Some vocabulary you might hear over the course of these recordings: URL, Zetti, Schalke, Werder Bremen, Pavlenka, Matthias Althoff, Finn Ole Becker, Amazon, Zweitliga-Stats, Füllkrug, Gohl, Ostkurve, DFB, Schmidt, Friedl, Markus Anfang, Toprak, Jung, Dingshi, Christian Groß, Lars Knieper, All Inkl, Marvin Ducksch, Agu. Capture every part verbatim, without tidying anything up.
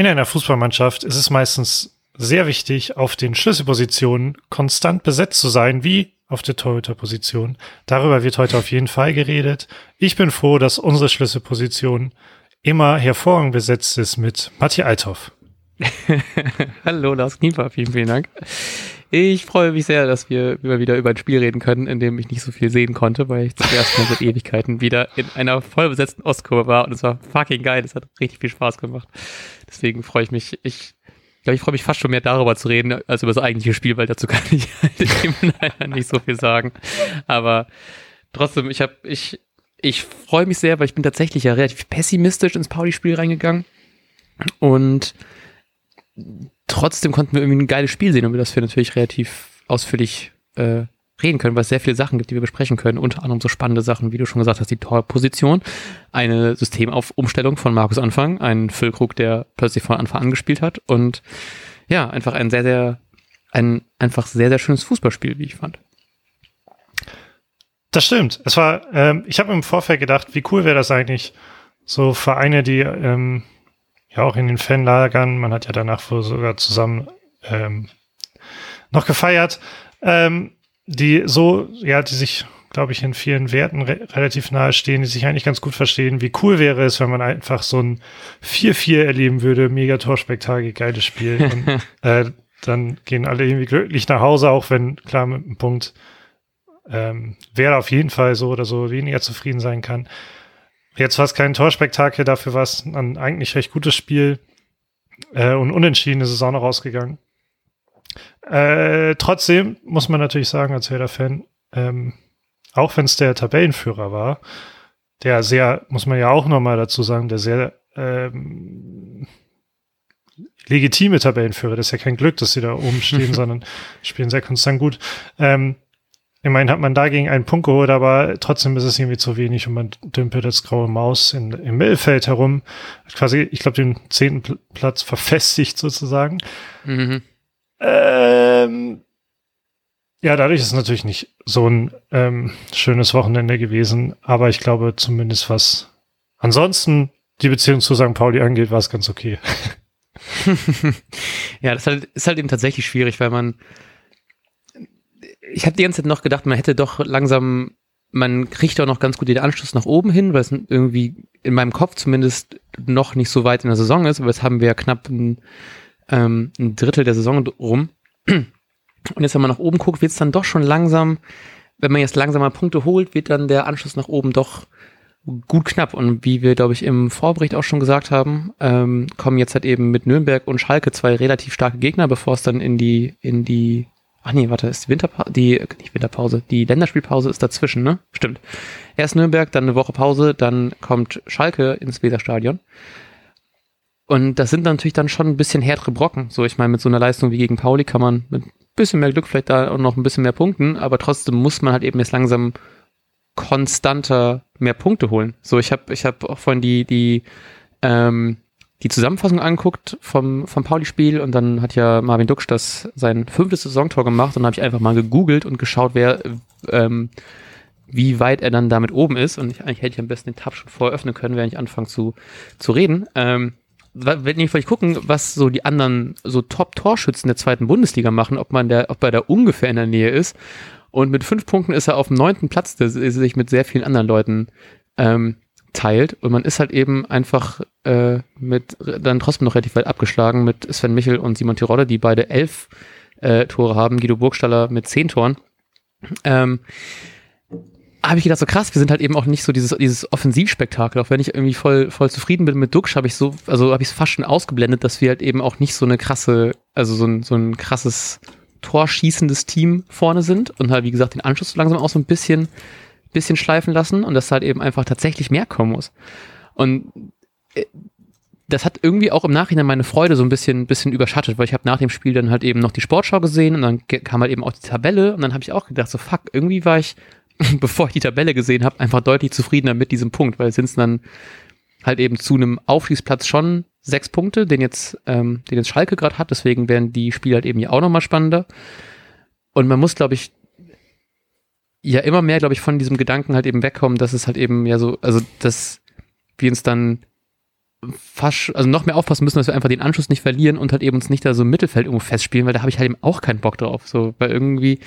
In einer Fußballmannschaft ist es meistens sehr wichtig, auf den Schlüsselpositionen konstant besetzt zu sein, wie auf der Torhüterposition. Darüber wird heute auf jeden Fall geredet. Ich bin froh, dass unsere Schlüsselposition immer hervorragend besetzt ist mit Matthias Althoff. Hallo Lars Knieper, vielen, vielen Dank. Ich freue mich sehr, dass wir wieder über ein Spiel reden können, in dem ich nicht so viel sehen konnte, weil ich zum ersten Mal seit Ewigkeiten wieder in einer vollbesetzten Ostkurve war und es war fucking geil, es hat richtig viel Spaß gemacht. Deswegen freue ich mich, ich glaube, ich freue mich fast schon mehr darüber zu reden, als über das eigentliche Spiel, weil dazu kann ich halt eben leider nicht so viel sagen. Aber trotzdem, ich habe, ich, ich freue mich sehr, weil ich bin tatsächlich ja relativ pessimistisch ins Pauli-Spiel reingegangen und trotzdem konnten wir irgendwie ein geiles Spiel sehen, über das wir natürlich relativ ausführlich äh, reden können, weil es sehr viele Sachen gibt, die wir besprechen können, unter anderem so spannende Sachen, wie du schon gesagt hast, die Torposition, eine Systemumstellung von Markus Anfang, einen Füllkrug, der plötzlich von Anfang an gespielt hat und ja, einfach ein sehr, sehr, ein einfach sehr, sehr schönes Fußballspiel, wie ich fand. Das stimmt. Es war, ähm, ich habe im Vorfeld gedacht, wie cool wäre das eigentlich, so Vereine, die ähm ja auch in den Fanlagern, man hat ja danach wohl sogar zusammen ähm, noch gefeiert, ähm, die so, ja, die sich, glaube ich, in vielen Werten re- relativ nahe stehen, die sich eigentlich ganz gut verstehen, wie cool wäre es, wenn man einfach so ein vier vier erleben würde, mega Torspektakel, geiles Spiel und äh, dann gehen alle irgendwie glücklich nach Hause, auch wenn, klar, mit einem Punkt ähm, Werder auf jeden Fall so oder so weniger zufrieden sein kann. Jetzt war es kein Torspektakel, dafür war es ein eigentlich recht gutes Spiel äh, und unentschieden ist es auch noch rausgegangen. Äh, trotzdem muss man natürlich sagen, als Werder-Fan, ähm, auch wenn es der Tabellenführer war, der sehr, muss man ja auch nochmal dazu sagen, der sehr ähm, legitime Tabellenführer, das ist ja kein Glück, dass sie da oben stehen, sondern spielen sehr konstant gut, ähm, immerhin hat man dagegen einen Punkt geholt, aber trotzdem ist es irgendwie zu wenig und man dümpelt als graue Maus in, im Mittelfeld herum. Hat quasi, ich glaube, den zehnten Platz verfestigt sozusagen. Mhm. Ähm, ja, dadurch ist es natürlich nicht so ein ähm, schönes Wochenende gewesen, aber ich glaube zumindest, was ansonsten die Beziehung zu Sankt Pauli angeht, war es ganz okay. Ja, das ist halt, ist halt eben tatsächlich schwierig, weil man ich habe die ganze Zeit noch gedacht, man hätte doch langsam, man kriegt doch noch ganz gut den Anschluss nach oben hin, weil es irgendwie in meinem Kopf zumindest noch nicht so weit in der Saison ist, aber jetzt haben wir ja knapp ein, ähm, ein Drittel der Saison rum. Und jetzt, wenn man nach oben guckt, wird es dann doch schon langsam, wenn man jetzt langsam mal Punkte holt, wird dann der Anschluss nach oben doch gut knapp. Und wie wir, glaube ich, im Vorbericht auch schon gesagt haben, ähm, kommen jetzt halt eben mit Nürnberg und Schalke zwei relativ starke Gegner, bevor es dann in die, in die Ach nee, warte, ist die Winterpause, die, nicht Winterpause, die Länderspielpause ist dazwischen, ne? Stimmt. Erst Nürnberg, dann eine Woche Pause, dann kommt Schalke ins Weserstadion. Und das sind natürlich dann schon ein bisschen härtere Brocken. So, ich meine, mit so einer Leistung wie gegen Pauli kann man mit ein bisschen mehr Glück vielleicht da auch noch ein bisschen mehr punkten, aber trotzdem muss man halt eben jetzt langsam konstanter mehr Punkte holen. So, ich habe ich hab auch vorhin die, die, ähm, die Zusammenfassung anguckt vom, vom Pauli-Spiel und dann hat ja Marvin Ducksch das sein fünftes Saisontor gemacht und habe ich einfach mal gegoogelt und geschaut, wer, ähm, wie weit er dann damit oben ist und ich, eigentlich hätte ich am besten den Tab schon vorher öffnen können, während ich anfange zu, zu reden. Ähm, wenn ich vielleicht gucken, was so die anderen so Top-Torschützen der zweiten Bundesliga machen, ob man der, ob er da ungefähr in der Nähe ist und mit fünf Punkten ist er auf dem neunten Platz, der sich mit sehr vielen anderen Leuten, ähm, teilt und man ist halt eben einfach äh, mit dann trotzdem noch relativ weit abgeschlagen mit Sven Michel und Simon Terodde, die beide elf äh, Tore haben, Guido Burgstaller mit zehn Toren. Ähm, habe ich gedacht, so krass, wir sind halt eben auch nicht so dieses dieses Offensivspektakel, auch wenn ich irgendwie voll voll zufrieden bin mit Ducksch, habe ich so also habe ich es fast schon ausgeblendet, dass wir halt eben auch nicht so eine krasse, also so ein so ein krasses torschießendes Team vorne sind und halt wie gesagt den Anschluss langsam auch so ein bisschen bisschen schleifen lassen und dass halt eben einfach tatsächlich mehr kommen muss. Und das hat irgendwie auch im Nachhinein meine Freude so ein bisschen, bisschen überschattet, weil ich habe nach dem Spiel dann halt eben noch die Sportschau gesehen und dann kam halt eben auch die Tabelle und dann habe ich auch gedacht, so fuck, irgendwie war ich, bevor ich die Tabelle gesehen habe, einfach deutlich zufriedener mit diesem Punkt, weil es sind dann halt eben zu einem Aufstiegsplatz schon sechs Punkte, den jetzt, ähm, den jetzt Schalke gerade hat, deswegen werden die Spiele halt eben hier auch nochmal spannender. Und man muss, glaube ich, ja immer mehr, glaube ich, von diesem Gedanken halt eben wegkommen, dass es halt eben ja so, also dass wir uns dann fast, also noch mehr aufpassen müssen, dass wir einfach den Anschluss nicht verlieren und halt eben uns nicht da so im Mittelfeld irgendwo festspielen, weil da habe ich halt eben auch keinen Bock drauf, so, weil irgendwie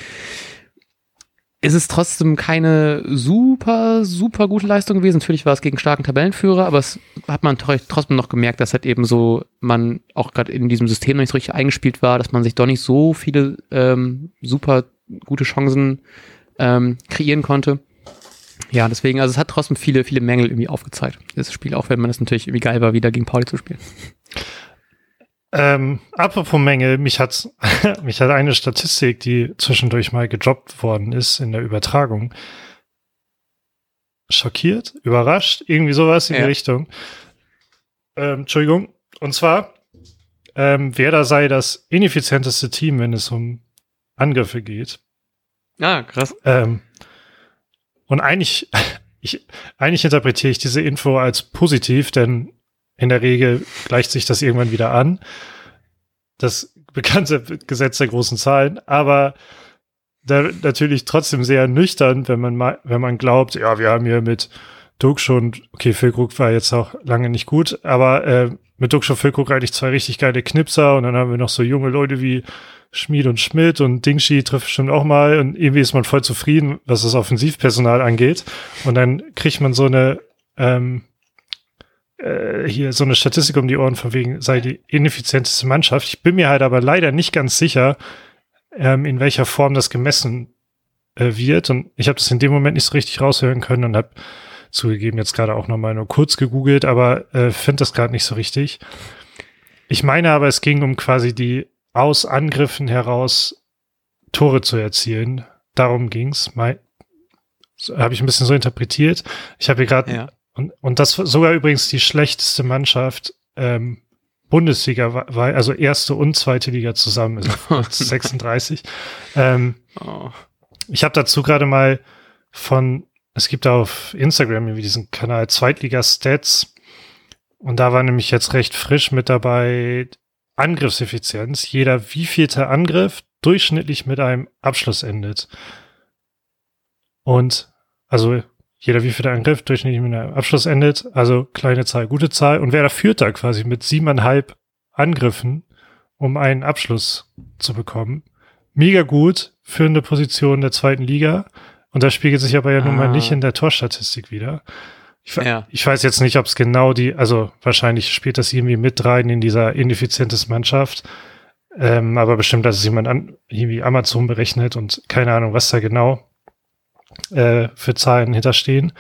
ist es trotzdem keine super, super gute Leistung gewesen. Natürlich war es gegen starken Tabellenführer, aber es hat man trotzdem noch gemerkt, dass halt eben so man auch gerade in diesem System noch nicht so richtig eingespielt war, dass man sich doch nicht so viele ähm, super gute Chancen ähm, kreieren konnte. Ja, deswegen, also es hat trotzdem viele, viele Mängel irgendwie aufgezeigt, das Spiel, auch wenn man es natürlich irgendwie geil war, wieder gegen Pauli zu spielen. Ähm, apropos Mängel, mich hat mich hat eine Statistik, die zwischendurch mal gedroppt worden ist in der Übertragung, schockiert, überrascht, irgendwie sowas in ja. die Richtung. Ähm, Entschuldigung. Und zwar, ähm, Werder sei das ineffizienteste Team, wenn es um Angriffe geht. Ah, krass. Ähm, und eigentlich, ich, eigentlich interpretiere ich diese Info als positiv, denn in der Regel gleicht sich das irgendwann wieder an. Das bekannte Gesetz der großen Zahlen, aber da natürlich trotzdem sehr nüchtern, wenn man mal, wenn man glaubt, ja, wir haben hier mit Ducksch und, okay, Füllkrug war jetzt auch lange nicht gut, aber äh, mit Ducksch und Füllkrug eigentlich zwei richtig geile Knipser und dann haben wir noch so junge Leute wie Schmid und Schmidt und Dingshi trifft bestimmt auch mal und irgendwie ist man voll zufrieden, was das Offensivpersonal angeht und dann kriegt man so eine ähm, hier so eine Statistik um die Ohren von wegen, sei die ineffizienteste Mannschaft. Ich bin mir halt aber leider nicht ganz sicher, ähm, in welcher Form das gemessen äh, wird. Und ich habe das in dem Moment nicht so richtig raushören können und habe zugegeben jetzt gerade auch nochmal nur kurz gegoogelt, aber äh, finde das gerade nicht so richtig. Ich meine aber, es ging um quasi die aus Angriffen heraus Tore zu erzielen. Darum ging's. Mein, so, habe ich ein bisschen so interpretiert. Ich habe hier gerade ja. Und, und das sogar übrigens die schlechteste Mannschaft ähm, Bundesliga, war, also erste und zweite Liga zusammen, ist sechsunddreißig. ähm, oh. Ich habe dazu gerade mal von, es gibt auf Instagram irgendwie diesen Kanal Zweitliga-Stats und da war nämlich jetzt recht frisch mit dabei Angriffseffizienz. Jeder wievielte Angriff durchschnittlich mit einem Abschluss endet. Und also jeder wie viel der Angriff durchschnittlich mit einem Abschluss endet, also kleine Zahl, gute Zahl. Und Werder führt da quasi mit siebeneinhalb Angriffen, um einen Abschluss zu bekommen. Mega gut, führende Position der zweiten Liga. Und das spiegelt sich aber ja ah. nun mal nicht in der Torstatistik wieder. Ich, ja. ich weiß jetzt nicht, ob es genau die, also wahrscheinlich spielt das irgendwie mit rein in dieser ineffizientes Mannschaft. Ähm, aber bestimmt hat es jemand an, irgendwie Amazon berechnet und keine Ahnung, was da genau für Zahlen hinterstehen.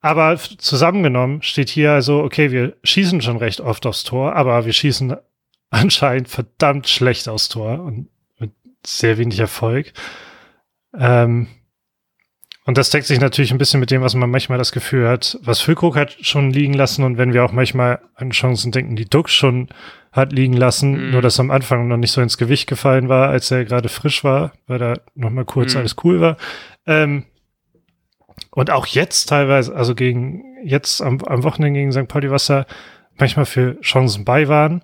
Aber zusammengenommen steht hier also, okay, wir schießen schon recht oft aufs Tor, aber wir schießen anscheinend verdammt schlecht aufs Tor und mit sehr wenig Erfolg. Ähm, und das deckt sich natürlich ein bisschen mit dem, was man manchmal das Gefühl hat, was Füllkrug hat schon liegen lassen und wenn wir auch manchmal an Chancen denken, die Ducksch schon hat liegen lassen, mm. nur dass am Anfang noch nicht so ins Gewicht gefallen war, als er gerade frisch war, weil da nochmal kurz mm. alles cool war. Ähm, und auch jetzt teilweise, also gegen jetzt am, am Wochenende gegen Sankt Pauli, was da manchmal für Chancen bei waren,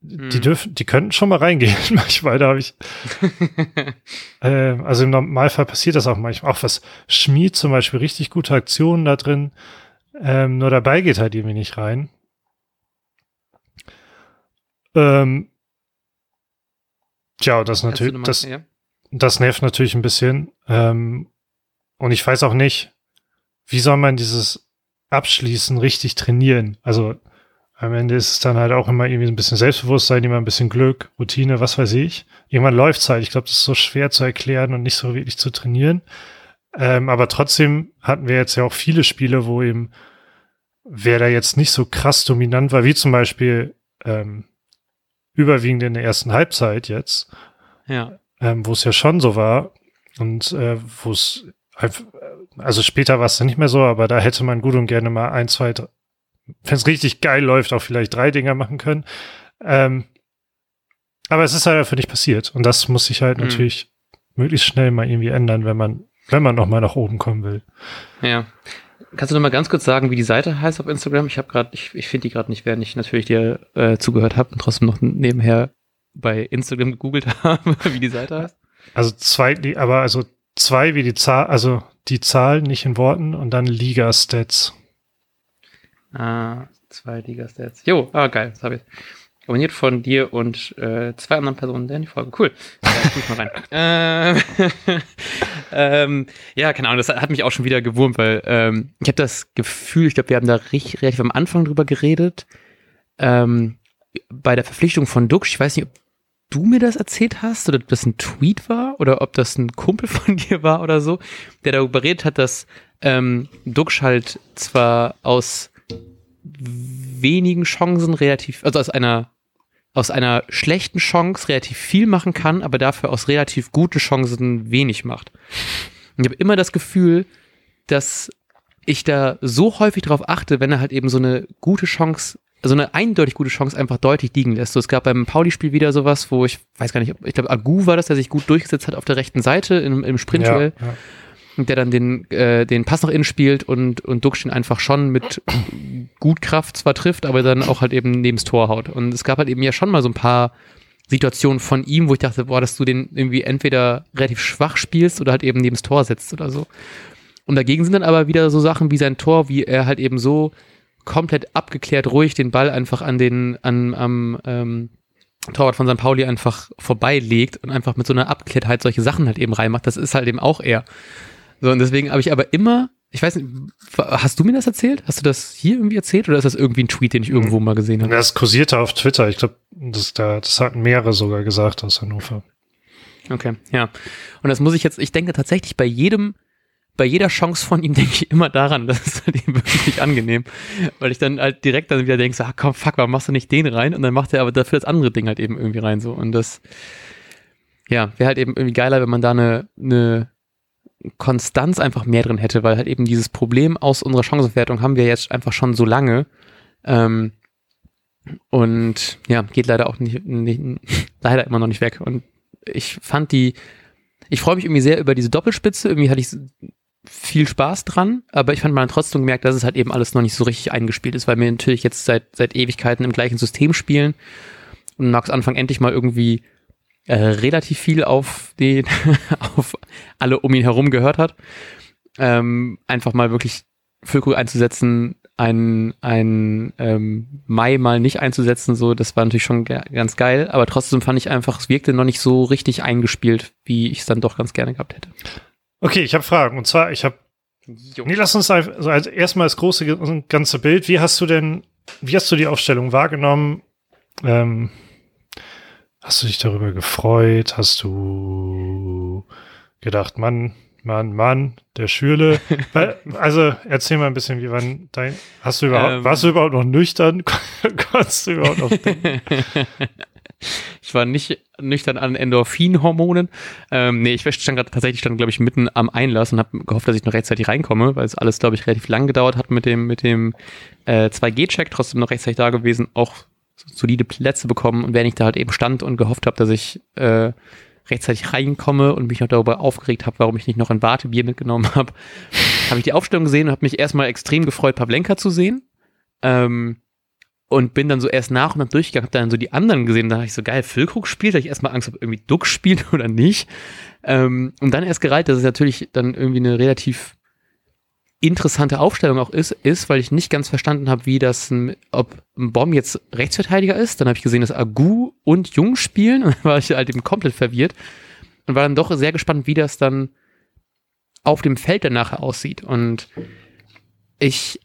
mm. die dürfen, die könnten schon mal reingehen manchmal, da habe ich ähm, also im Normalfall passiert das auch manchmal, auch was Schmid zum Beispiel, richtig gute Aktionen da drin, ähm, nur dabei geht halt irgendwie nicht rein. Ähm, tja, das natürlich, mal, das, ja. das nervt natürlich ein bisschen. Ähm, und ich weiß auch nicht, wie soll man dieses Abschließen richtig trainieren? Also am Ende ist es dann halt auch immer irgendwie ein bisschen Selbstbewusstsein, immer ein bisschen Glück, Routine, was weiß ich. Irgendwann läuft es halt. Ich glaube, das ist so schwer zu erklären und nicht so wirklich zu trainieren. Ähm, aber trotzdem hatten wir jetzt ja auch viele Spiele, wo eben wer da jetzt nicht so krass dominant war, wie zum Beispiel ähm, überwiegend in der ersten Halbzeit jetzt, ja. ähm, wo es ja schon so war und äh, wo es, also später war es dann nicht mehr so, aber da hätte man gut und gerne mal ein, zwei, wenn es richtig geil läuft, auch vielleicht drei Dinger machen können. Ähm, aber es ist halt einfach nicht passiert und das muss sich halt mhm. natürlich möglichst schnell mal irgendwie ändern, wenn man, wenn man noch mal nach oben kommen will. Ja. Kannst du noch mal ganz kurz sagen, wie die Seite heißt auf Instagram? Ich habe gerade, ich, ich finde die gerade nicht, während ich natürlich dir äh, zugehört habe und trotzdem noch nebenher bei Instagram gegoogelt habe, wie die Seite heißt. Also zwei, aber also zwei wie die Zahl, also die Zahlen nicht in Worten und dann Liga-Stats. Ah, Zweitliga-Stats. Jo, ah, geil, das habe ich abonniert von dir und äh, zwei anderen Personen, der in die Folge. Cool. Ja, ich mal rein. ähm, ähm, ja, keine Ahnung, das hat mich auch schon wieder gewurmt, weil ähm, ich habe das Gefühl, ich glaube, wir haben da richtig, relativ am Anfang drüber geredet, ähm, bei der Verpflichtung von Ducksch. Ich weiß nicht, ob du mir das erzählt hast oder ob das ein Tweet war oder ob das ein Kumpel von dir war oder so, der darüber redet hat, dass ähm, Ducksch halt zwar aus wenigen Chancen relativ, also aus einer aus einer schlechten Chance relativ viel machen kann, aber dafür aus relativ guten Chancen wenig macht. Und ich habe immer das Gefühl, dass ich da so häufig drauf achte, wenn er halt eben so eine gute Chance, also eine eindeutig gute Chance einfach deutlich liegen lässt. So, es gab beim Pauli-Spiel wieder sowas, wo ich weiß gar nicht, ich glaube Agu war das, der sich gut durchgesetzt hat auf der rechten Seite im, im Sprintduell. Ja, ja. Und der dann den, äh, den Pass noch innen spielt und, und Ducksch ihn einfach schon mit gut Kraft zwar trifft, aber dann auch halt eben neben das Tor haut. Und es gab halt eben ja schon mal so ein paar Situationen von ihm, wo ich dachte, boah, dass du den irgendwie entweder relativ schwach spielst oder halt eben neben das Tor setzt oder so. Und dagegen sind dann aber wieder so Sachen wie sein Tor, wie er halt eben so komplett abgeklärt ruhig den Ball einfach an den, an, am, ähm, Torwart von Sankt Pauli einfach vorbeilegt und einfach mit so einer Abgeklärtheit solche Sachen halt eben reinmacht. Das ist halt eben auch er. So, und deswegen habe ich aber immer, ich weiß nicht, hast du mir das erzählt? Hast du das hier irgendwie erzählt oder ist das irgendwie ein Tweet, den ich irgendwo mal gesehen habe? Das kursierte auf Twitter. Ich glaube, das, das hatten mehrere sogar gesagt aus Hannover. Okay, ja. Und das muss ich jetzt, ich denke tatsächlich bei jedem, bei jeder Chance von ihm denke ich immer daran, das ist halt eben wirklich nicht angenehm, weil ich dann halt direkt dann wieder denke, so, ah, komm, fuck, warum machst du nicht den rein? Und dann macht er aber dafür das andere Ding halt eben irgendwie rein, so. Und das, ja, wäre halt eben irgendwie geiler, wenn man da eine, eine Konstanz einfach mehr drin hätte, weil halt eben dieses Problem aus unserer Chancenverwertung haben wir jetzt einfach schon so lange. Ähm, und ja, geht leider auch nicht, nicht, leider immer noch nicht weg. Und ich fand die, ich freue mich irgendwie sehr über diese Doppelspitze, irgendwie hatte ich viel Spaß dran, aber ich fand, man trotzdem gemerkt, dass es halt eben alles noch nicht so richtig eingespielt ist, weil wir natürlich jetzt seit, seit Ewigkeiten im gleichen System spielen und Markus Anfang endlich mal irgendwie Äh, relativ viel auf den, auf alle um ihn herum gehört hat. Ähm, einfach mal wirklich Füllkrug einzusetzen, einen, einen ähm, Mai mal nicht einzusetzen, so, das war natürlich schon g- ganz geil, aber trotzdem fand ich einfach, es wirkte noch nicht so richtig eingespielt, wie ich es dann doch ganz gerne gehabt hätte. Okay, ich habe Fragen, und zwar, ich habe nee, lass uns einfach, also als erstmal das große, ganze Bild, wie hast du denn, wie hast du die Aufstellung wahrgenommen? Ähm, Hast du dich darüber gefreut? Hast du gedacht, Mann, Mann, Mann, der Schürle? Also erzähl mal ein bisschen, wie war dein, hast du überhaupt, ähm, warst du überhaupt noch nüchtern? Konntest du überhaupt noch denken? Ich war nicht nüchtern an Endorphinhormonen. Ähm, nee, ich stand gerade tatsächlich, stand, glaube ich, mitten am Einlass und habe gehofft, dass ich noch rechtzeitig reinkomme, weil es alles, glaube ich, relativ lang gedauert hat mit dem, mit dem äh, zwei G Check, trotzdem noch rechtzeitig da gewesen, auch solide Plätze bekommen und wenn ich da halt eben stand und gehofft habe, dass ich äh, rechtzeitig reinkomme und mich noch darüber aufgeregt habe, warum ich nicht noch ein Wartebier mitgenommen habe, habe ich die Aufstellung gesehen und habe mich erstmal extrem gefreut, Pavlenka zu sehen ähm, und bin dann so erst nach und nach durchgegangen, habe dann so die anderen gesehen, da dachte ich so, geil, Füllkrug spielt, da hatte ich erstmal Angst, ob irgendwie Ducksch spielt oder nicht ähm, und dann erst gereiht, dass es natürlich dann irgendwie eine relativ interessante Aufstellung auch ist, ist, weil ich nicht ganz verstanden habe, wie das, ob Mbom jetzt Rechtsverteidiger ist. Dann habe ich gesehen, dass Agu und Jung spielen und dann war ich halt eben komplett verwirrt und war dann doch sehr gespannt, wie das dann auf dem Feld danach aussieht. Und ich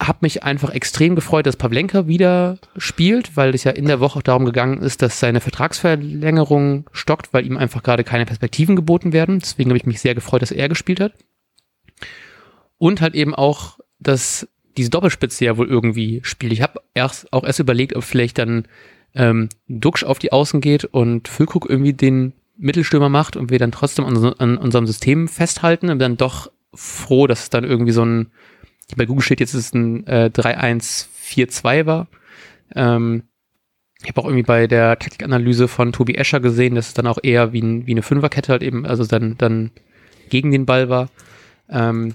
habe mich einfach extrem gefreut, dass Pavlenka wieder spielt, weil es ja in der Woche auch darum gegangen ist, dass seine Vertragsverlängerung stockt, weil ihm einfach gerade keine Perspektiven geboten werden. Deswegen habe ich mich sehr gefreut, dass er gespielt hat. Und halt eben auch, dass diese Doppelspitze ja wohl irgendwie spielt. Ich habe erst auch erst überlegt, ob vielleicht dann ähm, Ducksch auf die Außen geht und Füllkrug irgendwie den Mittelstürmer macht und wir dann trotzdem an, an unserem System festhalten und dann doch froh, dass es dann irgendwie so ein, bei Google steht jetzt, ist es ein äh, drei eins vier zwei war. Ähm, ich habe auch irgendwie bei der Taktikanalyse von Tobi Escher gesehen, dass es dann auch eher wie, ein, wie eine Fünferkette halt eben, also dann, dann gegen den Ball war. Ähm,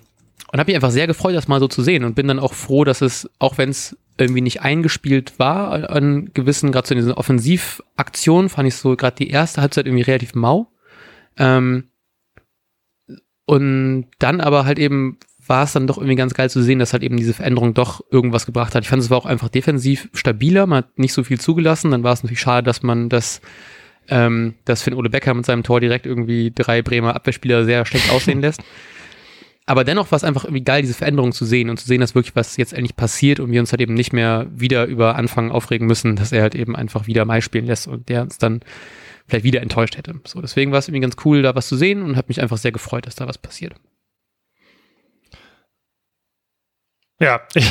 Und habe mich einfach sehr gefreut, das mal so zu sehen und bin dann auch froh, dass es, auch wenn es irgendwie nicht eingespielt war, an gewissen, gerade zu diesen Offensivaktionen, fand ich so gerade die erste Halbzeit irgendwie relativ mau. Ähm, und dann aber halt eben war es dann doch irgendwie ganz geil zu sehen, dass halt eben diese Veränderung doch irgendwas gebracht hat. Ich fand, es war auch einfach defensiv stabiler, man hat nicht so viel zugelassen. Dann war es natürlich schade, dass man das, ähm, dass Finn Ole Becker mit seinem Tor direkt irgendwie drei Bremer Abwehrspieler sehr schlecht aussehen lässt. Aber dennoch war es einfach irgendwie geil, diese Veränderung zu sehen und zu sehen, dass wirklich was jetzt endlich passiert und wir uns halt eben nicht mehr wieder über Anfang aufregen müssen, dass er halt eben einfach wieder Mai spielen lässt und der uns dann vielleicht wieder enttäuscht hätte. So, deswegen war es irgendwie ganz cool, da was zu sehen und hat mich einfach sehr gefreut, dass da was passiert. Ja, ich,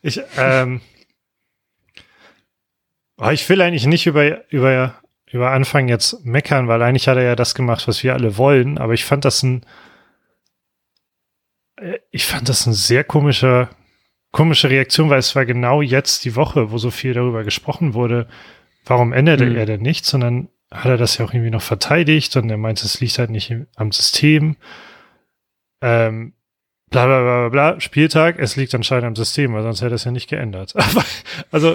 ich, ähm, ich will eigentlich nicht über, über, über Anfang jetzt meckern, weil eigentlich hat er ja das gemacht, was wir alle wollen, aber ich fand das ein Ich fand das eine sehr komische, komische Reaktion, weil es war genau jetzt die Woche, wo so viel darüber gesprochen wurde, warum änderte mhm. er denn nichts? Und dann hat er das ja auch irgendwie noch verteidigt und er meinte, es liegt halt nicht am System. Ähm, bla, bla, bla, bla, Spieltag, es liegt anscheinend am System, weil sonst hätte er es ja nicht geändert. Aber, also,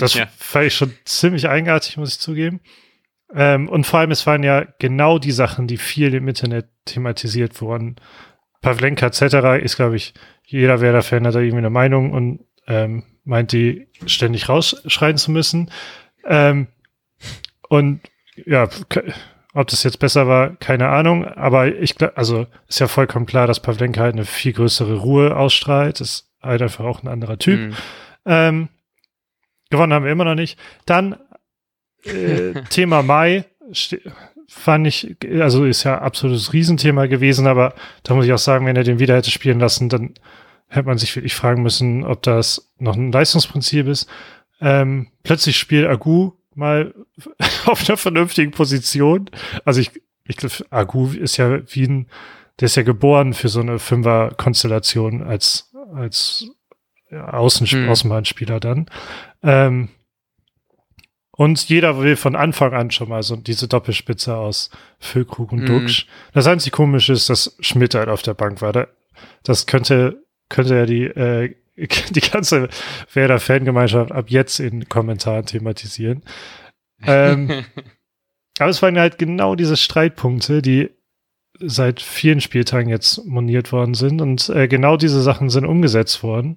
das ja. fand ich schon ziemlich eigenartig, muss ich zugeben. Ähm, und vor allem, es waren ja genau die Sachen, die viel im Internet thematisiert wurden. Pavlenka et cetera ist, glaube ich, jeder Werder-Fan hat da irgendwie eine Meinung und ähm, meint, die ständig rausschreien zu müssen. Ähm, und ja, ob das jetzt besser war, keine Ahnung. Aber ich glaube, also ist ja vollkommen klar, dass Pavlenka halt eine viel größere Ruhe ausstrahlt. Ist halt einfach auch ein anderer Typ. Mhm. Ähm, gewonnen haben wir immer noch nicht. Dann äh, Thema Mai. Ste- fand ich, also ist ja absolutes Riesenthema gewesen, aber da muss ich auch sagen, wenn er den wieder hätte spielen lassen, dann hätte man sich wirklich fragen müssen, ob das noch ein Leistungsprinzip ist. Ähm, plötzlich spielt Agu mal auf einer vernünftigen Position. Also ich, ich glaube, Agu ist ja wie ein, der ist ja geboren für so eine Fünfer-Konstellation als, als ja, Außen- hm. Außenbahnspieler dann. Ähm, Und jeder will von Anfang an schon mal so diese Doppelspitze aus Füllkrug und mm. Ducksch. Das einzige Komische ist, dass Schmidt halt auf der Bank war. Da, das könnte, könnte ja die, äh, die ganze Werder-Fangemeinschaft ab jetzt in Kommentaren thematisieren. Ähm, aber es waren halt genau diese Streitpunkte, die seit vielen Spieltagen jetzt moniert worden sind. Und äh, genau diese Sachen sind umgesetzt worden.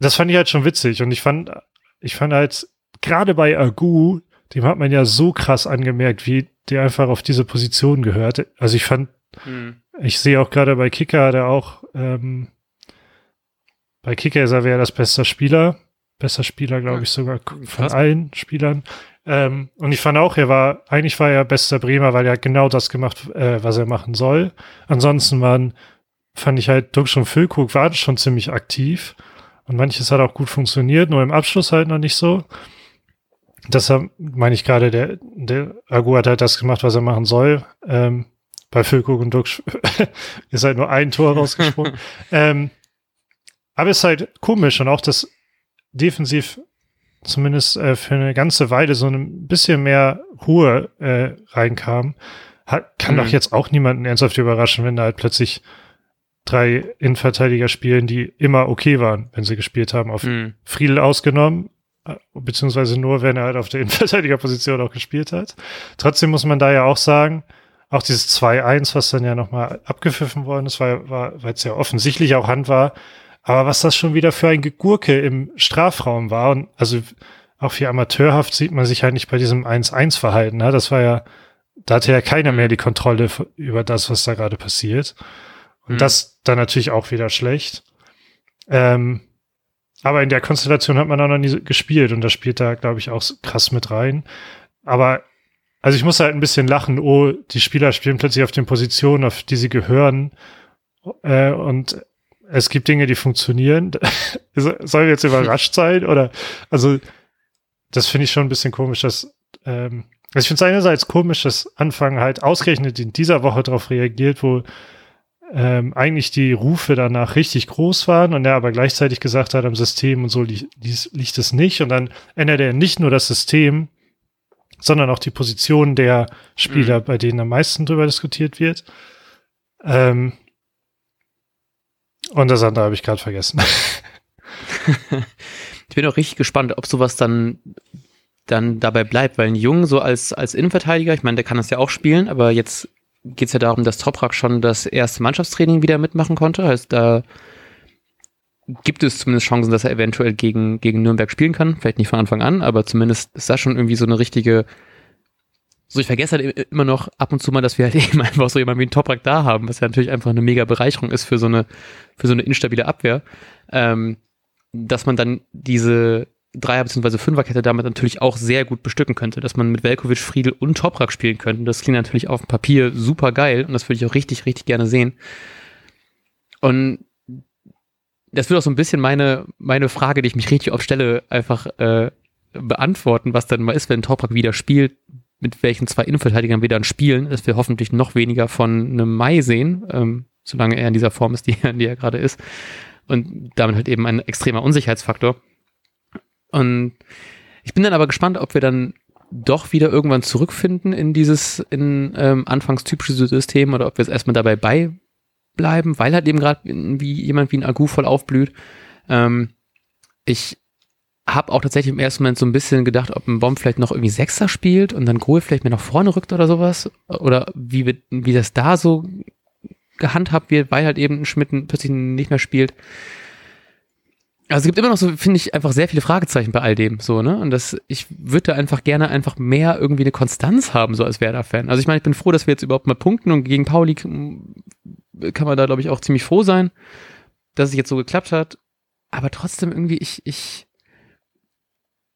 Das fand ich halt schon witzig. Und ich fand, ich fand halt, gerade bei Agu, dem hat man ja so krass angemerkt, wie der einfach auf diese Position gehört. Also ich fand, hm. ich sehe auch gerade bei Kicker, der auch, ähm, bei Kicker ist er ja das beste Spieler, bester Spieler, glaube ja. ich sogar, von krass. Allen Spielern. Ähm, und ich fand auch, er war, eigentlich war er bester Bremer, weil er hat genau das gemacht, äh, was er machen soll. Ansonsten waren, fand ich halt, Ducksch und Füllkrug waren schon ziemlich aktiv und manches hat auch gut funktioniert, nur im Abschluss halt noch nicht so. Deshalb meine ich gerade, der, der Agu hat halt das gemacht, was er machen soll. Ähm, bei Füllkrug und Ducksch ist halt nur ein Tor rausgesprungen. ähm, aber es ist halt komisch und auch, dass defensiv zumindest äh, für eine ganze Weile so ein bisschen mehr Ruhe äh, reinkam, hat, kann mhm. doch jetzt auch niemanden ernsthaft überraschen, wenn da halt plötzlich drei Innenverteidiger spielen, die immer okay waren, wenn sie gespielt haben, auf mhm. Friedl ausgenommen. Beziehungsweise nur, wenn er halt auf der Innenverteidigerposition auch gespielt hat. Trotzdem muss man da ja auch sagen, auch dieses zwei eins, was dann ja nochmal abgepfiffen worden ist, weil war, weil es ja offensichtlich auch Hand war, aber was das schon wieder für ein Gegurke im Strafraum war und also auch viel amateurhaft sieht man sich halt nicht bei diesem eins eins Verhalten. Ne? Das war ja, da hatte ja keiner mehr die Kontrolle über das, was da gerade passiert. Und mhm. das dann natürlich auch wieder schlecht. Ähm, Aber in der Konstellation hat man auch noch nie gespielt und das spielt da, glaube ich, auch krass mit rein. Aber, also ich muss halt ein bisschen lachen, oh, die Spieler spielen plötzlich auf den Positionen, auf die sie gehören äh, und es gibt Dinge, die funktionieren. Sollen wir jetzt überrascht sein? Oder, also, das finde ich schon ein bisschen komisch, dass, ähm, also ich finde es einerseits komisch, dass Anfang halt ausgerechnet in dieser Woche darauf reagiert, wo Ähm, eigentlich die Rufe danach richtig groß waren und er aber gleichzeitig gesagt hat, am System und so li- li- liegt es nicht und dann ändert er nicht nur das System, sondern auch die Position der Spieler, mhm. bei denen am meisten drüber diskutiert wird. Ähm, und das andere habe ich gerade vergessen. Ich bin auch richtig gespannt, ob sowas dann dann dabei bleibt, weil ein Jung so als, als Innenverteidiger, ich meine, der kann das ja auch spielen, aber jetzt geht es ja darum, dass Toprak schon das erste Mannschaftstraining wieder mitmachen konnte. Heißt, da gibt es zumindest Chancen, dass er eventuell gegen, gegen Nürnberg spielen kann. Vielleicht nicht von Anfang an, aber zumindest ist das schon irgendwie so eine richtige... So, ich vergesse halt immer noch ab und zu mal, dass wir halt eben einfach so jemanden wie einen Toprak da haben, was ja natürlich einfach eine mega Bereicherung ist für so eine, für so eine instabile Abwehr. Ähm, dass man dann diese Dreier- bzw. Fünferkette damit natürlich auch sehr gut bestücken könnte, dass man mit Velkovic, Friedl und Toprak spielen könnte. Das klingt natürlich auf dem Papier super geil und das würde ich auch richtig, richtig gerne sehen. Und das wird auch so ein bisschen meine, meine Frage, die ich mich richtig oft stelle, einfach äh, beantworten, was dann mal ist, wenn Toprak wieder spielt, mit welchen zwei Innenverteidigern wir dann spielen, dass wir hoffentlich noch weniger von einem Mai sehen, ähm, solange er in dieser Form ist, die, die er gerade ist. Und damit halt eben ein extremer Unsicherheitsfaktor. Und ich bin dann aber gespannt, ob wir dann doch wieder irgendwann zurückfinden in dieses in ähm, anfangstypische System oder ob wir es erstmal dabei beibleiben, weil halt eben gerade wie jemand wie ein Agu voll aufblüht. Ähm, ich habe auch tatsächlich im ersten Moment so ein bisschen gedacht, ob ein Mbom vielleicht noch irgendwie Sechser spielt und dann Gohl vielleicht mehr nach vorne rückt oder sowas. Oder wie, wie das da so gehandhabt wird, weil halt eben Schmidt plötzlich nicht mehr spielt. Also es gibt immer noch so, finde ich, einfach sehr viele Fragezeichen bei all dem. So, ne? Und das, ich würde da einfach gerne einfach mehr irgendwie eine Konstanz haben, so als Werder-Fan. Also ich meine, ich bin froh, dass wir jetzt überhaupt mal punkten und gegen Pauli kann man da, glaube ich, auch ziemlich froh sein, dass es jetzt so geklappt hat. Aber trotzdem irgendwie, ich, ich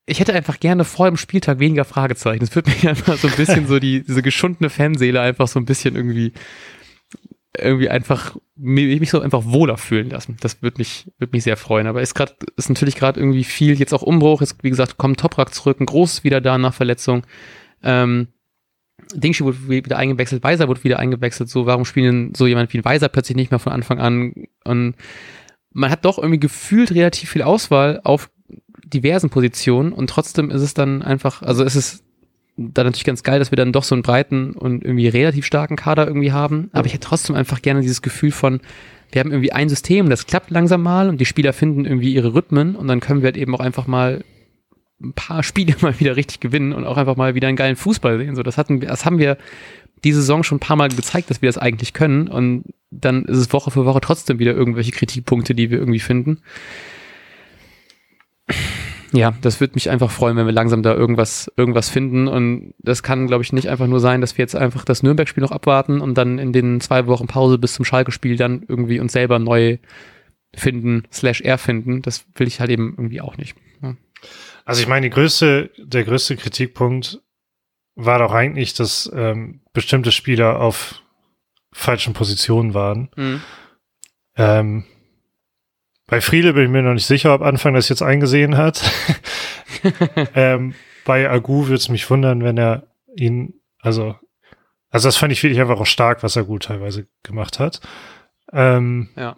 Ich hätte einfach gerne vor dem Spieltag weniger Fragezeichen. Das würde mich einfach so ein bisschen so die, diese geschundene Fanseele einfach so ein bisschen irgendwie, irgendwie einfach, mich so einfach wohler fühlen lassen. Das würde mich, würde mich sehr freuen. Aber ist gerade, ist natürlich gerade irgendwie viel, jetzt auch Umbruch. Jetzt, wie gesagt, kommt Toprak zurück, ein Groß wieder da nach Verletzung. Ähm, Dingshi wurde wieder eingewechselt, Weiser wurde wieder eingewechselt. So, warum spielen so jemand wie ein Weiser plötzlich nicht mehr von Anfang an? Und man hat doch irgendwie gefühlt relativ viel Auswahl auf diversen Positionen und trotzdem ist es dann einfach, also es ist dann natürlich ganz geil, dass wir dann doch so einen breiten und irgendwie relativ starken Kader irgendwie haben, aber ich hätte trotzdem einfach gerne dieses Gefühl von, wir haben irgendwie ein System, das klappt langsam mal und die Spieler finden irgendwie ihre Rhythmen und dann können wir halt eben auch einfach mal ein paar Spiele mal wieder richtig gewinnen und auch einfach mal wieder einen geilen Fußball sehen. So, das hatten wir, das haben wir die Saison schon ein paar Mal gezeigt, dass wir das eigentlich können und dann ist es Woche für Woche trotzdem wieder irgendwelche Kritikpunkte, die wir irgendwie finden. Ja, das würde mich einfach freuen, wenn wir langsam da irgendwas irgendwas finden und das kann, glaube ich, nicht einfach nur sein, dass wir jetzt einfach das Nürnberg-Spiel noch abwarten und dann in den zwei Wochen Pause bis zum Schalke-Spiel dann irgendwie uns selber neu finden, slash erfinden. Das will ich halt eben irgendwie auch nicht. Ja. Also ich meine, die größte, der größte Kritikpunkt war doch eigentlich, dass ähm, bestimmte Spieler auf falschen Positionen waren. Mhm. Ähm, Bei Friedl bin ich mir noch nicht sicher, ob Anfang das jetzt eingesehen hat. ähm, bei Agu würde es mich wundern, wenn er ihn, also, also das fand ich wirklich einfach auch stark, was Agu teilweise gemacht hat. Ähm, ja.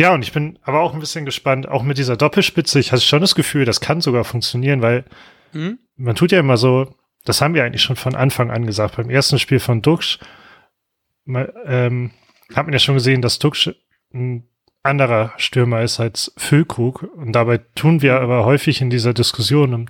Ja, und ich bin aber auch ein bisschen gespannt, auch mit dieser Doppelspitze, ich habe schon das Gefühl, das kann sogar funktionieren, weil mhm. man tut ja immer so, das haben wir eigentlich schon von Anfang an gesagt, beim ersten Spiel von Ducksch, ähm, hat man ja schon gesehen, dass Ducksch ein anderer Stürmer ist als Füllkrug und dabei tun wir aber häufig in dieser Diskussion um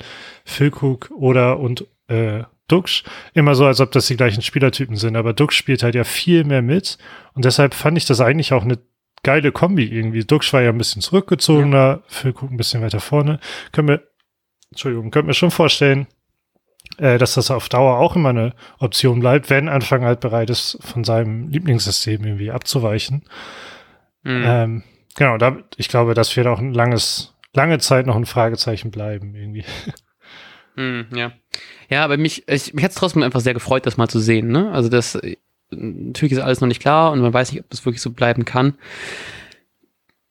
Füllkrug oder und äh, Ducksch immer so, als ob das die gleichen Spielertypen sind, aber Ducksch spielt halt ja viel mehr mit und deshalb fand ich das eigentlich auch eine geile Kombi irgendwie. Ducksch war ja ein bisschen zurückgezogener, ja. Füllkrug ein bisschen weiter vorne. Können wir, Entschuldigung, können wir schon vorstellen, äh, dass das auf Dauer auch immer eine Option bleibt, wenn Anfang halt bereit ist, von seinem Lieblingssystem irgendwie abzuweichen. Mhm. Ähm, genau, da, ich glaube, das wird auch ein langes, lange Zeit noch ein Fragezeichen bleiben, irgendwie. Mhm, ja. Ja, aber mich, ich, mich hat es trotzdem einfach sehr gefreut, das mal zu sehen, ne? Also, das, natürlich ist alles noch nicht klar und man weiß nicht, ob das wirklich so bleiben kann.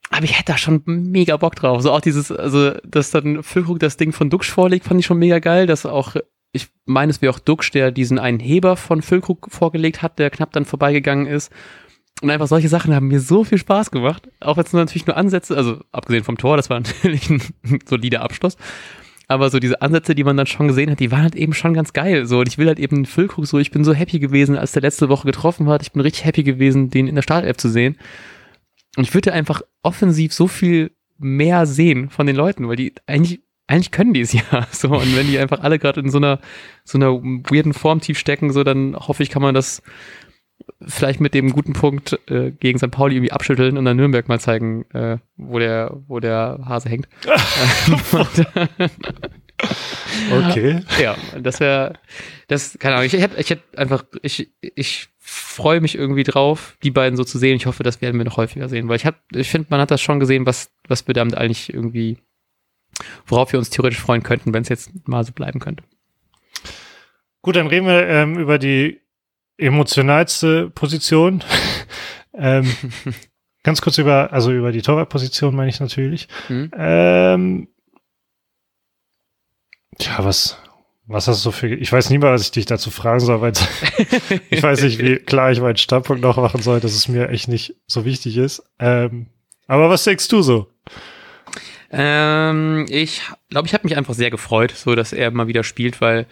Aber ich hätte da schon mega Bock drauf. So auch dieses, also, dass dann Füllkrug das Ding von Ducksch vorlegt, fand ich schon mega geil, dass auch, ich meine, es wäre auch Ducksch, der diesen einen Heber von Füllkrug vorgelegt hat, der knapp dann vorbeigegangen ist. Und einfach solche Sachen haben mir so viel Spaß gemacht, auch wenn es natürlich nur Ansätze, also abgesehen vom Tor, das war natürlich ein solider Abschluss, aber so diese Ansätze, die man dann schon gesehen hat, die waren halt eben schon ganz geil. So, und ich will halt eben einen Füllkrug so, ich bin so happy gewesen, als der letzte Woche getroffen hat, ich bin richtig happy gewesen, den in der Startelf zu sehen. Und ich würde einfach offensiv so viel mehr sehen von den Leuten, weil die eigentlich, eigentlich können die es ja. So, und wenn die einfach alle gerade in so einer, so einer weirden Form tief stecken, so, dann hoffe ich, kann man das vielleicht mit dem guten Punkt äh, gegen Sankt Pauli irgendwie abschütteln und dann Nürnberg mal zeigen, äh, wo der wo der Hase hängt. Okay. Ja, das wäre, das, keine Ahnung, ich hätte ich hätte einfach, ich, ich freue mich irgendwie drauf, die beiden so zu sehen. Ich hoffe, das werden wir noch häufiger sehen, weil ich habe, ich finde, man hat das schon gesehen, was, was wir damit eigentlich irgendwie, worauf wir uns theoretisch freuen könnten, wenn es jetzt mal so bleiben könnte. Gut, dann reden wir ähm, über die emotionalste Position. ähm, ganz kurz über, also über die Torwartposition meine ich natürlich. Mhm. Ähm, Tja, was, was hast du für, ich weiß nicht mal, was ich dich dazu fragen soll, weil ich weiß nicht, wie klar ich meinen Standpunkt noch machen soll, dass es mir echt nicht so wichtig ist. Ähm, aber was denkst du so? Ähm, ich glaube, ich habe mich einfach sehr gefreut, so dass er mal wieder spielt, weil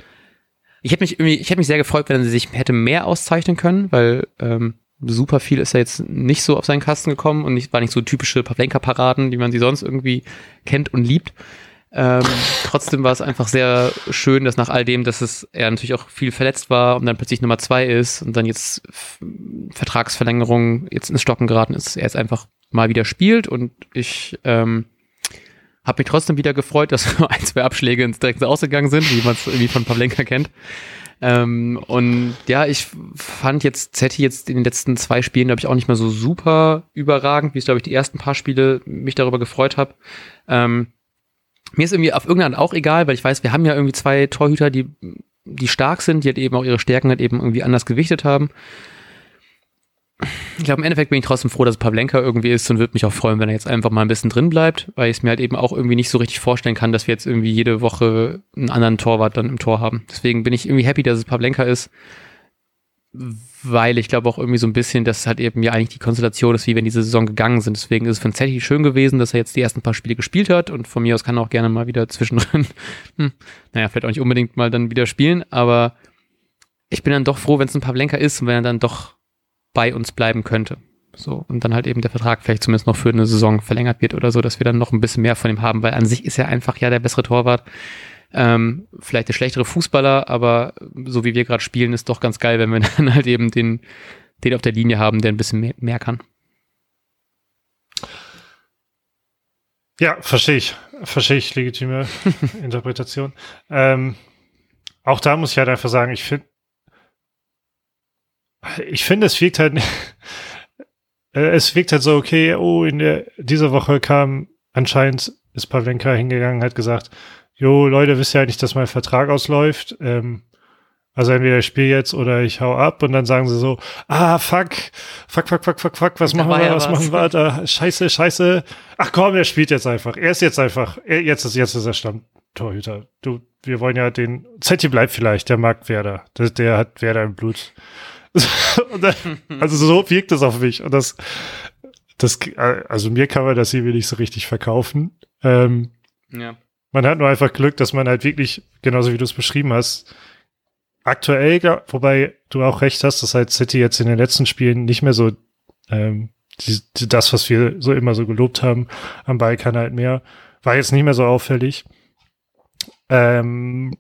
ich hätte mich irgendwie, ich hätte mich sehr gefreut, wenn er sich hätte mehr auszeichnen können, weil ähm, super viel ist er jetzt nicht so auf seinen Kasten gekommen und nicht, war nicht so typische Pavlenka-Paraden, die man sie sonst irgendwie kennt und liebt. Ähm, trotzdem war es einfach sehr schön, dass nach all dem, dass es er natürlich auch viel verletzt war und dann plötzlich Nummer zwei ist und dann jetzt F- Vertragsverlängerung jetzt ins Stocken geraten ist, er jetzt einfach mal wieder spielt und ich ähm, habe mich trotzdem wieder gefreut, dass nur ein, zwei Abschläge ins direkte Ausgegangen sind, wie man es irgendwie von Pavlenka kennt. Ähm, und ja, ich fand jetzt Zetti jetzt in den letzten zwei Spielen, glaube ich, auch nicht mehr so super überragend, wie es, glaube ich, die ersten paar Spiele mich darüber gefreut habe. Ähm, Mir ist irgendwie auf irgendeiner Art auch egal, weil ich weiß, wir haben ja irgendwie zwei Torhüter, die die stark sind, die halt eben auch ihre Stärken halt eben irgendwie anders gewichtet haben. Ich glaube, im Endeffekt bin ich trotzdem froh, dass Pavlenka irgendwie ist und würde mich auch freuen, wenn er jetzt einfach mal ein bisschen drin bleibt, weil ich es mir halt eben auch irgendwie nicht so richtig vorstellen kann, dass wir jetzt irgendwie jede Woche einen anderen Torwart dann im Tor haben. Deswegen bin ich irgendwie happy, dass es Pavlenka ist, weil ich glaube auch irgendwie so ein bisschen, dass halt eben ja eigentlich die Konstellation ist, wie wenn diese Saison gegangen sind. Deswegen ist es für Zetti schön gewesen, dass er jetzt die ersten paar Spiele gespielt hat und von mir aus kann er auch gerne mal wieder zwischendrin, hm, naja, vielleicht auch nicht unbedingt mal dann wieder spielen, aber ich bin dann doch froh, wenn es ein Pavlenka ist und wenn er dann doch bei uns bleiben könnte. So, und dann halt eben der Vertrag vielleicht zumindest noch für eine Saison verlängert wird oder so, dass wir dann noch ein bisschen mehr von ihm haben, weil an sich ist er einfach ja der bessere Torwart. Ähm, vielleicht der schlechtere Fußballer, aber so wie wir gerade spielen, ist doch ganz geil, wenn wir dann halt eben den, den auf der Linie haben, der ein bisschen mehr, mehr kann. Ja, verstehe ich. Verstehe ich, legitime Interpretation. Ähm, auch da muss ich halt einfach sagen, ich finde, ich finde, es wirkt halt, es wirkt halt so, okay, oh, in der, dieser Woche kam, anscheinend ist Pavlenka hingegangen, hat gesagt, jo, Leute, wisst ihr ja nicht, dass mein Vertrag ausläuft. Ähm, also entweder ich spiele jetzt oder ich hau ab und dann sagen sie so, ah, fuck, fuck, fuck, fuck, fuck, fuck, was machen wir, was machen wir, da, scheiße, scheiße. Ach komm, er spielt jetzt einfach. Er ist jetzt einfach, er, jetzt ist, jetzt ist er Stammtorhüter. Du, wir wollen ja den, Zetti bleibt vielleicht, der mag Werder. Der, der hat Werder im Blut. Und dann, also so wirkt das auf mich. Und das, das, also mir kann man das hier nicht so richtig verkaufen. Ähm, ja. Man hat nur einfach Glück, dass man halt wirklich, genauso wie du es beschrieben hast, aktuell, glaub, wobei du auch recht hast, dass halt Zetti jetzt in den letzten Spielen nicht mehr so ähm, die, die, das, was wir so immer so gelobt haben, am Ball kann halt mehr, war jetzt nicht mehr so auffällig. Ähm,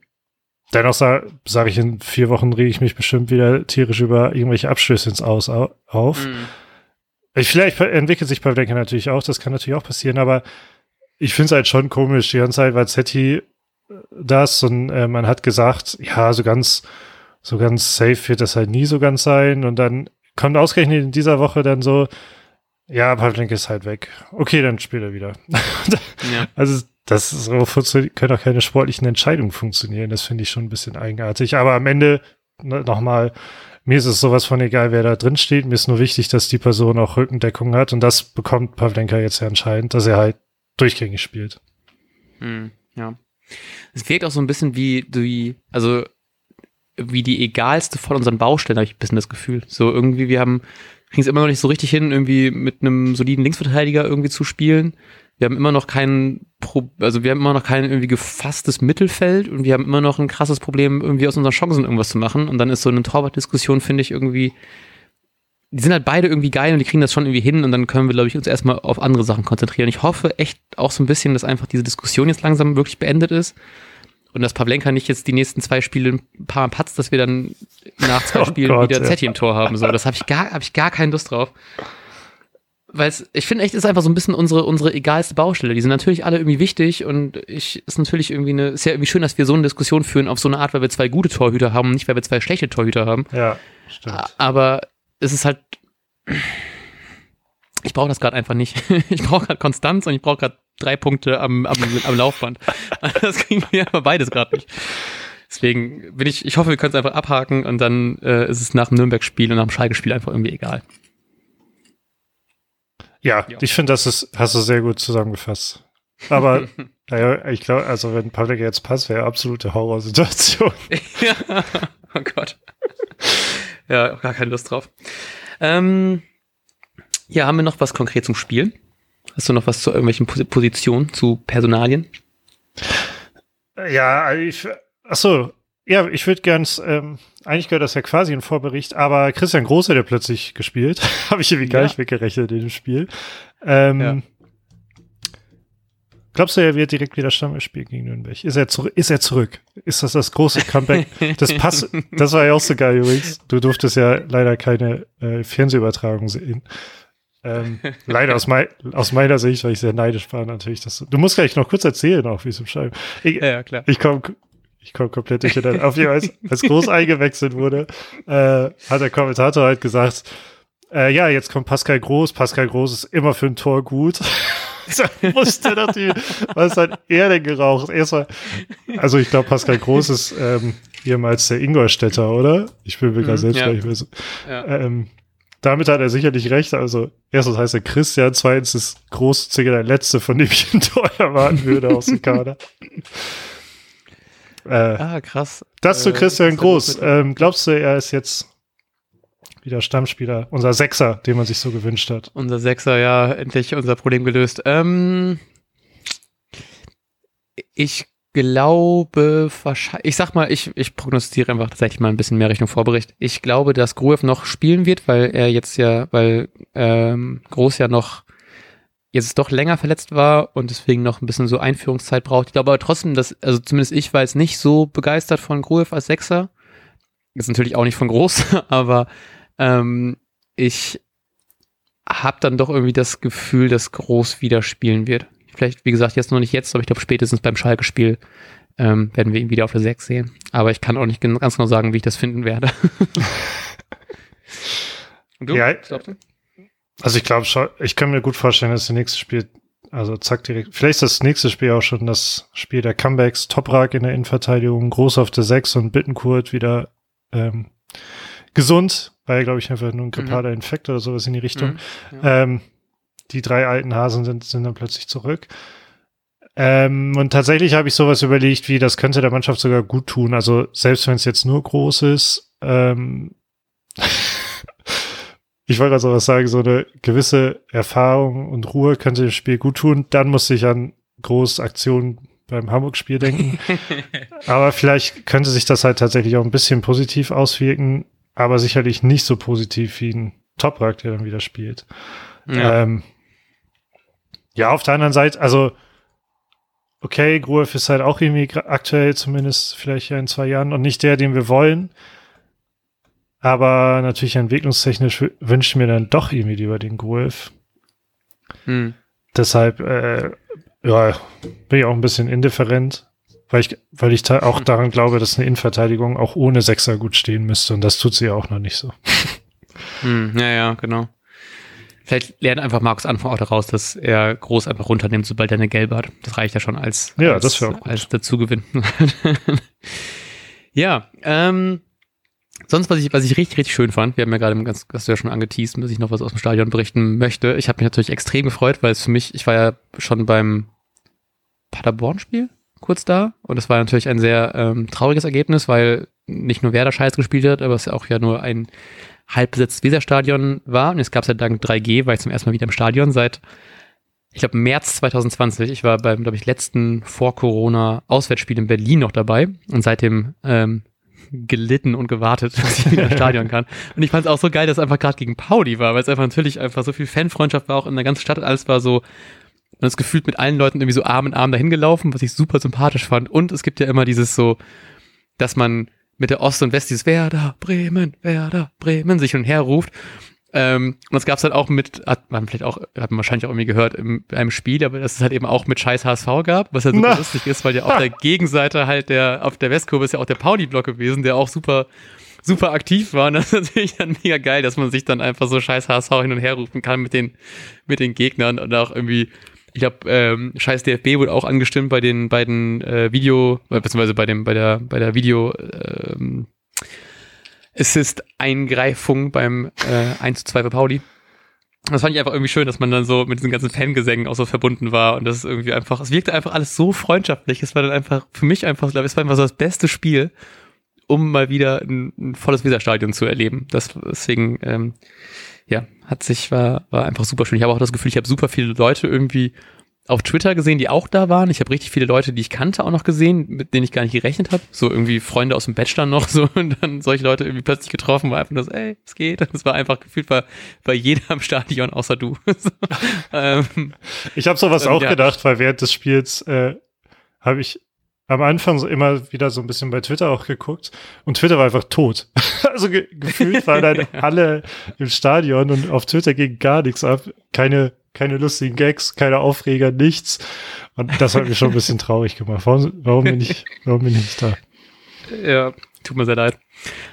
dennoch sage sag ich, in vier Wochen rege ich mich bestimmt wieder tierisch über irgendwelche Abschlüsse ins Aus auf. Mhm. Ich, vielleicht entwickelt sich Pavlenka natürlich auch, das kann natürlich auch passieren, aber ich finde es halt schon komisch, die ganze Zeit war Zetti das und äh, man hat gesagt, ja, so ganz so ganz safe wird das halt nie so ganz sein und dann kommt ausgerechnet in dieser Woche dann so, ja, Pavlenka ist halt weg. Okay, dann spielt er wieder. Ja. Also das ist, so funktio- können auch keine sportlichen Entscheidungen funktionieren, das finde ich schon ein bisschen eigenartig, aber am Ende ne, nochmal, mir ist es sowas von egal, wer da drin steht, mir ist nur wichtig, dass die Person auch Rückendeckung hat und das bekommt Pavlenka jetzt ja anscheinend, dass er halt durchgängig spielt. Hm, ja. Es wirkt auch so ein bisschen wie die, also wie die egalste von unseren Baustellen, habe ich ein bisschen das Gefühl. So irgendwie, wir haben, kriegen es immer noch nicht so richtig hin, irgendwie mit einem soliden Linksverteidiger irgendwie zu spielen. Wir haben immer noch kein, Pro- also wir haben immer noch kein irgendwie gefasstes Mittelfeld und wir haben immer noch ein krasses Problem, irgendwie aus unseren Chancen irgendwas zu machen. Und dann ist so eine Torwartdiskussion, finde ich, irgendwie, die sind halt beide irgendwie geil und die kriegen das schon irgendwie hin und dann können wir, glaube ich, uns erstmal auf andere Sachen konzentrieren. Ich hoffe echt auch so ein bisschen, dass einfach diese Diskussion jetzt langsam wirklich beendet ist und dass Pavlenka nicht jetzt die nächsten zwei Spiele ein paar patzt, dass wir dann nach zwei oh Spielen Gott, wieder ja. Zetti im Tor haben. So, das habe ich gar, habe ich gar keinen Lust drauf. Weil ich finde echt, ist einfach so ein bisschen unsere, unsere egalste Baustelle. Die sind natürlich alle irgendwie wichtig und ich, ist natürlich irgendwie eine, ist ja irgendwie schön, dass wir so eine Diskussion führen auf so eine Art, weil wir zwei gute Torhüter haben, nicht weil wir zwei schlechte Torhüter haben. Ja, stimmt. Aber es ist halt, ich brauche das gerade einfach nicht. Ich brauche gerade Konstanz und ich brauche gerade drei Punkte am, am, am Laufband. Das kriegen wir aber beides gerade nicht. Deswegen bin ich, ich hoffe, wir können es einfach abhaken und dann äh, ist es nach dem Nürnberg-Spiel und nach dem Schalke-Spiel einfach irgendwie egal. Ja, ja, ich finde, das ist, hast du sehr gut zusammengefasst. Aber, naja, ich glaube, also wenn Pavlenka jetzt passt, wäre absolute Horrorsituation. Ja, oh Gott. Ja, auch gar keine Lust drauf. Ähm, ja, haben wir noch was konkret zum Spiel? Hast du noch was zu irgendwelchen Positionen, zu Personalien? Ja, ich, ach so, ja, ich würde ganz, ähm, eigentlich gehört das ja quasi in Vorbericht, aber Christian Groß hat ja plötzlich gespielt. Habe ich irgendwie gar ja. nicht weggerechnet in dem Spiel. Ähm, ja. Glaubst du, er wird direkt wieder Stamm spielen gegen Nürnberg? Ist er, zu- ist er zurück? Ist das das große Comeback? Das Pass, das war ja auch so geil übrigens. Du durftest ja leider keine äh, Fernsehübertragung sehen. Ähm, leider aus, mei- aus meiner Sicht, weil ich sehr neidisch war natürlich. Dass du-, du musst gleich noch kurz erzählen, auch wie es im Schreiben. Ich, ja, ja, klar. Ich komme... Ich komme komplett durcheinander. Auf jeden Fall, als Groß eingewechselt wurde, äh, hat der Kommentator halt gesagt, äh, ja, jetzt kommt Pascal Groß. Pascal Groß ist immer für ein Tor gut. Dann musste natürlich, was hat er denn geraucht? Erstmal, also ich glaube, Pascal Groß ist ähm, ehemals der Ingolstädter, oder? Ich bin mir mhm, gar selbst ja. nicht mehr so. Ja. Ähm, damit hat er sicherlich recht. Also erstens heißt er Christian, zweitens ist Groß sicher der Letzte, von dem ich ein Tor erwarten würde aus dem Kader. Äh, ah, krass. Das zu Christian äh, Groß. Ähm, glaubst du, er ist jetzt wieder Stammspieler? Unser Sechser, den man sich so gewünscht hat. Unser Sechser, ja, endlich unser Problem gelöst. Ähm, ich glaube wahrscheinlich, ich sag mal, ich, ich prognostiziere einfach tatsächlich mal ein bisschen mehr Richtung Vorbericht. Ich glaube, dass Gruev noch spielen wird, weil er jetzt ja, weil ähm, Groß ja noch jetzt doch länger verletzt war und deswegen noch ein bisschen so Einführungszeit braucht. Ich glaube aber trotzdem, dass, also zumindest ich war jetzt nicht so begeistert von Gruev als Sechser. Ist natürlich auch nicht von Groß, aber ähm, ich habe dann doch irgendwie das Gefühl, dass Groß wieder spielen wird. Vielleicht, wie gesagt, jetzt noch nicht jetzt, aber ich glaube spätestens beim Schalke-Spiel ähm, werden wir ihn wieder auf der sechs sehen. Aber ich kann auch nicht ganz genau sagen, wie ich das finden werde. Und du? Ja, ich glaubte? Also ich glaube schon, ich kann mir gut vorstellen, dass das nächste Spiel, also zack direkt, vielleicht ist das nächste Spiel auch schon das Spiel der Comebacks, Toprak in der Innenverteidigung, Groß auf der sechs und Bittencourt wieder ähm, gesund, weil glaube ich einfach nur ein grippaler mhm. Infekt oder sowas in die Richtung. Mhm, ja. ähm, die drei alten Hasen sind, sind dann plötzlich zurück. Ähm, und tatsächlich habe ich sowas überlegt, wie das könnte der Mannschaft sogar gut tun, also selbst wenn es jetzt nur Groß ist, ähm, ich wollte also was sagen, so eine gewisse Erfahrung und Ruhe könnte dem Spiel gut tun. Dann musste ich an große Aktionen beim Hamburg-Spiel denken. Aber vielleicht könnte sich das halt tatsächlich auch ein bisschen positiv auswirken, aber sicherlich nicht so positiv wie ein Toprak, der dann wieder spielt. Ja, ähm, ja auf der anderen Seite, also okay, Gruev ist halt auch irgendwie aktuell zumindest vielleicht ja in zwei Jahren und nicht der, den wir wollen. Aber natürlich entwicklungstechnisch w- wünsche ich mir dann doch irgendwie lieber den Golf. Hm. Deshalb äh, ja, bin ich auch ein bisschen indifferent, weil ich, weil ich ta- auch hm. daran glaube, dass eine Innenverteidigung auch ohne Sechser gut stehen müsste. Und das tut sie ja auch noch nicht so. Hm, ja, ja, genau. Vielleicht lernt einfach Markus Anfang auch daraus, dass er Groß einfach runternimmt, sobald er eine Gelbe hat. Das reicht ja schon als, ja, als, das wäre auch gut. Als Dazugewinn. Ja, ähm, sonst, was ich, was ich richtig, richtig schön fand, wir haben ja gerade ganz, hast du ja schon angeteased, dass ich noch was aus dem Stadion berichten möchte. Ich habe mich natürlich extrem gefreut, weil es für mich, ich war ja schon beim Paderborn-Spiel kurz da und es war natürlich ein sehr ähm, trauriges Ergebnis, weil nicht nur Werder Scheiß gespielt hat, aber es ja auch ja nur ein halbbesetztes Weserstadion war und jetzt gab es ja dank drei G, war ich zum ersten Mal wieder im Stadion seit, ich glaube, März zwanzig zwanzig. Ich war beim, glaube ich, letzten Vor-Corona-Auswärtsspiel in Berlin noch dabei und seitdem, ähm, gelitten und gewartet, dass ich wieder ins Stadion kann. Und ich fand es auch so geil, dass es einfach gerade gegen Pauli war, weil es einfach natürlich einfach so viel Fanfreundschaft war, auch in der ganzen Stadt. Alles war so und ist gefühlt mit allen Leuten irgendwie so Arm in Arm dahin gelaufen, was ich super sympathisch fand. Und es gibt ja immer dieses so, dass man mit der Ost und West dieses Werder, Bremen, Werder, Bremen sich hin und her ruft. Ähm, und das gab's halt auch mit, hat man vielleicht auch, hat man wahrscheinlich auch irgendwie gehört in einem Spiel, aber dass es halt eben auch mit scheiß H S V gab, was ja halt super Na. lustig ist, weil ja auf der Gegenseite halt der, auf der Westkurve ist ja auch der Pauli-Block gewesen, der auch super, super aktiv war. Und das ist natürlich dann mega geil, dass man sich dann einfach so scheiß H S V hin und her rufen kann mit den, mit den Gegnern und auch irgendwie, ich glaube, ähm, scheiß D F B wurde auch angestimmt bei den beiden äh, Video, beziehungsweise bei dem, bei der, bei der Video, ähm, Es ist Eingreifung beim äh, eins zu zwei für Pauli. Das fand ich einfach irgendwie schön, dass man dann so mit diesen ganzen Fangesängen auch so verbunden war und das ist irgendwie einfach, es wirkte einfach alles so freundschaftlich. Es war dann einfach, für mich einfach, glaube ich, es war einfach so das beste Spiel, um mal wieder ein, ein volles Weserstadion zu erleben. Das, deswegen, ähm, ja, hat sich, war, war einfach super schön. Ich habe auch das Gefühl, ich habe super viele Leute irgendwie auf Twitter gesehen, die auch da waren. Ich habe richtig viele Leute, die ich kannte, auch noch gesehen, mit denen ich gar nicht gerechnet habe. So irgendwie Freunde aus dem Bachelor noch so und dann solche Leute irgendwie plötzlich getroffen, war einfach nur so, ey, es geht. Das war einfach gefühlt bei, bei jedem am Stadion, außer du. so, ähm, ich habe sowas ähm, auch ja. gedacht, weil während des Spiels äh, habe ich am Anfang so immer wieder so ein bisschen bei Twitter auch geguckt und Twitter war einfach tot. also ge- gefühlt waren dann alle im Stadion und auf Twitter ging gar nichts ab. Keine Keine lustigen Gags, keine Aufreger, nichts. Und das hat mich schon ein bisschen traurig gemacht. Warum, warum, bin ich, warum bin ich nicht da? Ja, tut mir sehr leid.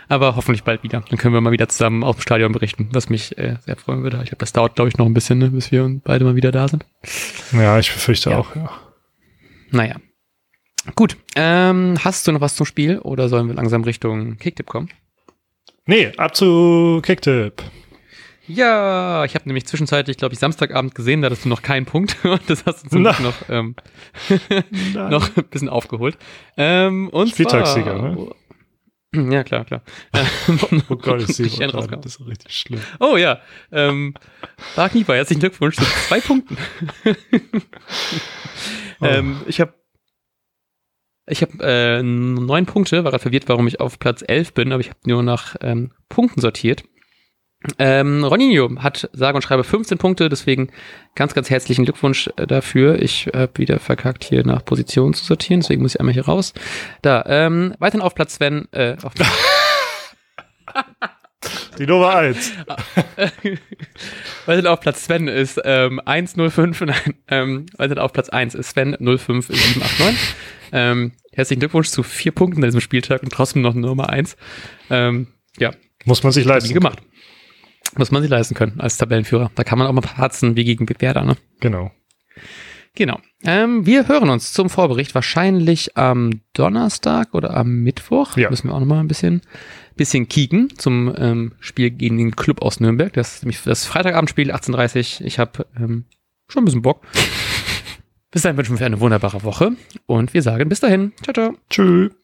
Aber hoffentlich bald wieder. Dann können wir mal wieder zusammen auf dem Stadion berichten, was mich äh, sehr freuen würde. Ich glaube, das dauert, glaube ich, noch ein bisschen, ne, bis wir beide mal wieder da sind. Ja, ich befürchte ja. auch. Ja. Naja. Gut. Ähm, hast du noch was zum Spiel oder sollen wir langsam Richtung Kicktip kommen? Nee, ab zu Kicktip. Ja, ich habe nämlich zwischenzeitlich, glaube ich, Samstagabend gesehen, da hattest du noch keinen Punkt und das hast du zum Glück noch, ähm, noch ein bisschen aufgeholt. Ähm, und Spieltagssieger, ne? Ja, klar, klar. oh Gott, ich sehe das ist richtig schlimm. Oh ja, ähm, Lars Knieper, herzlichen Glückwunsch zu zwei Punkten. oh. ähm, ich habe Ich habe äh, neun Punkte, war gerade verwirrt, warum ich auf Platz elf bin, aber ich habe nur nach ähm, Punkten sortiert. Ähm, Roninho hat sage und schreibe fünfzehn Punkte, deswegen ganz, ganz herzlichen Glückwunsch dafür. Ich habe wieder verkackt, hier nach Position zu sortieren, deswegen muss ich einmal hier raus. Da, ähm, weiterhin auf Platz Sven, äh, auf Platz die Nummer eins. weiterhin auf Platz Sven ist, ähm, eins null fünf, nein, ähm, weiterhin auf Platz eins ist Sven null fünf sieben acht neun. ähm, herzlichen Glückwunsch zu vier Punkten an diesem Spieltag und trotzdem noch Nummer eins. Ähm, ja. Muss man sich leisten. Gemacht. Muss man sich leisten können als Tabellenführer. Da kann man auch mal parzen wie gegen Werder, ne? Genau. Genau. Ähm, wir hören uns zum Vorbericht wahrscheinlich am Donnerstag oder am Mittwoch. Ja. Müssen wir auch nochmal ein bisschen, bisschen kicken zum ähm, Spiel gegen den Club aus Nürnberg. Das ist nämlich das Freitagabendspiel, achtzehn Uhr dreißig. Ich habe ähm, schon ein bisschen Bock. Bis dahin wünschen wir eine wunderbare Woche und wir sagen bis dahin. Ciao, ciao. Tschüss.